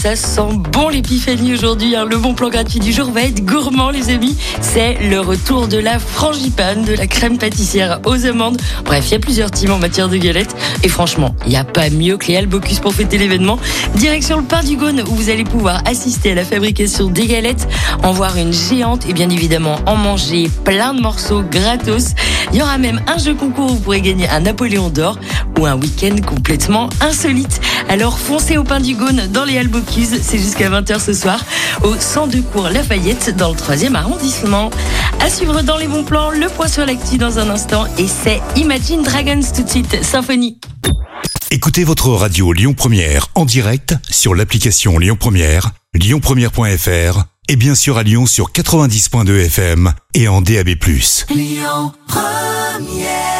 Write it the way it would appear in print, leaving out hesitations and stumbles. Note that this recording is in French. Ça sent bon l'épiphanie aujourd'hui, hein. Le bon plan gratuit du jour va être gourmand, les amis. C'est le retour de la frangipane, de la crème pâtissière aux amandes. Bref, il y a plusieurs teams en matière de galettes. Et franchement, il n'y a pas mieux que les Albocus pour fêter l'événement. Direction le Parc du Gone, où vous allez pouvoir assister à la fabrication des galettes, en voir une géante et bien évidemment en manger plein de morceaux gratos. Il y aura même un jeu concours où vous pourrez gagner un Napoléon d'or ou un week-end complètement insolite. Alors foncez au Pain du Gone dans les Albocus, c'est jusqu'à 20h ce soir au 102 cours Lafayette dans le 3e arrondissement. À suivre dans les bons plans, le point sur l'actu dans un instant et c'est Imagine Dragons tout de suite, Symphonie. Écoutez votre radio Lyon Première en direct sur l'application Lyon Première, lyonpremière.fr et bien sûr à Lyon sur 90.2 FM et en DAB+. Lyon Première.